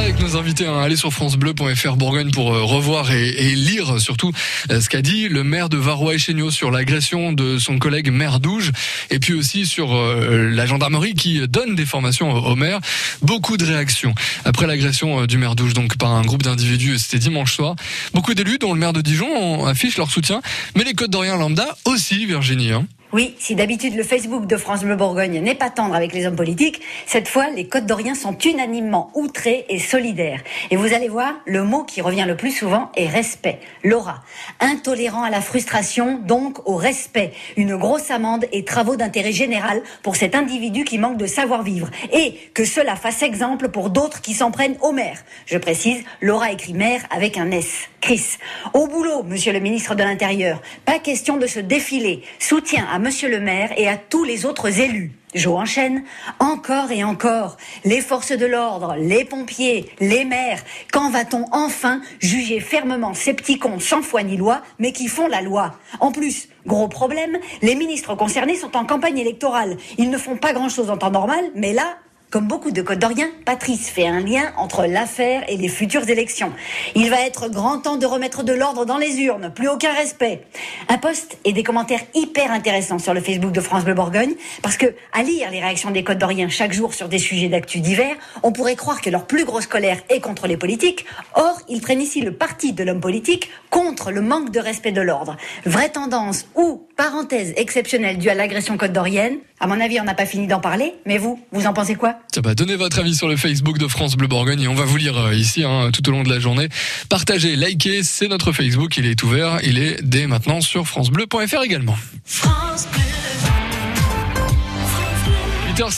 Avec nos invités, hein. Allez sur FranceBleu.fr Bourgogne pour revoir et lire surtout ce qu'a dit le maire de Varois-Echéniaux sur l'agression de son collègue maire d'Ouge, et puis aussi sur la gendarmerie qui donne des formations au maire. Beaucoup de réactions après l'agression du maire d'Ouge, donc par un groupe d'individus, c'était dimanche soir. Beaucoup d'élus, dont le maire de Dijon, affichent leur soutien, mais les Côte-d'Oriens lambda aussi, Virginie. Hein. Oui, si d'habitude le Facebook de France Bleu Bourgogne n'est pas tendre avec les hommes politiques, cette fois les Côte-d'Oriens sont unanimement outrés et solidaires. Et vous allez voir, le mot qui revient le plus souvent est respect. Laura, intolérant à la frustration, donc au respect. Une grosse amende et travaux d'intérêt général pour cet individu qui manque de savoir-vivre. Et que cela fasse exemple pour d'autres qui s'en prennent au maire. Je précise, Laura écrit maire avec un S. Chris, au boulot, monsieur le ministre de l'Intérieur. Pas question de se défiler. Soutien à monsieur le maire et à tous les autres élus. Je enchaîne, encore et encore, les forces de l'ordre, les pompiers, les maires. Quand va-t-on enfin juger fermement ces petits cons sans foi ni loi, mais qui font la loi? En plus, gros problème, les ministres concernés sont en campagne électorale. Ils ne font pas grand-chose en temps normal, mais là... Comme beaucoup de Côte-d'Oriens, Patrice fait un lien entre l'affaire et les futures élections. Il va être grand temps de remettre de l'ordre dans les urnes, plus aucun respect. Un post et des commentaires hyper intéressants sur le Facebook de France Bleu Bourgogne, parce que à lire les réactions des Côte-d'Oriens chaque jour sur des sujets d'actu divers, on pourrait croire que leur plus grosse colère est contre les politiques. Or, ils prennent ici le parti de l'homme politique contre le manque de respect de l'ordre. Vraie tendance ou parenthèse exceptionnelle due à l'agression côte-dorienne. À mon avis, on n'a pas fini d'en parler, mais vous en pensez quoi ? Tiens, donnez votre avis sur le Facebook de France Bleu Bourgogne et on va vous lire ici tout au long de la journée. Partagez, likez, c'est notre Facebook, il est ouvert, il est dès maintenant sur francebleu.fr également. France Bleu.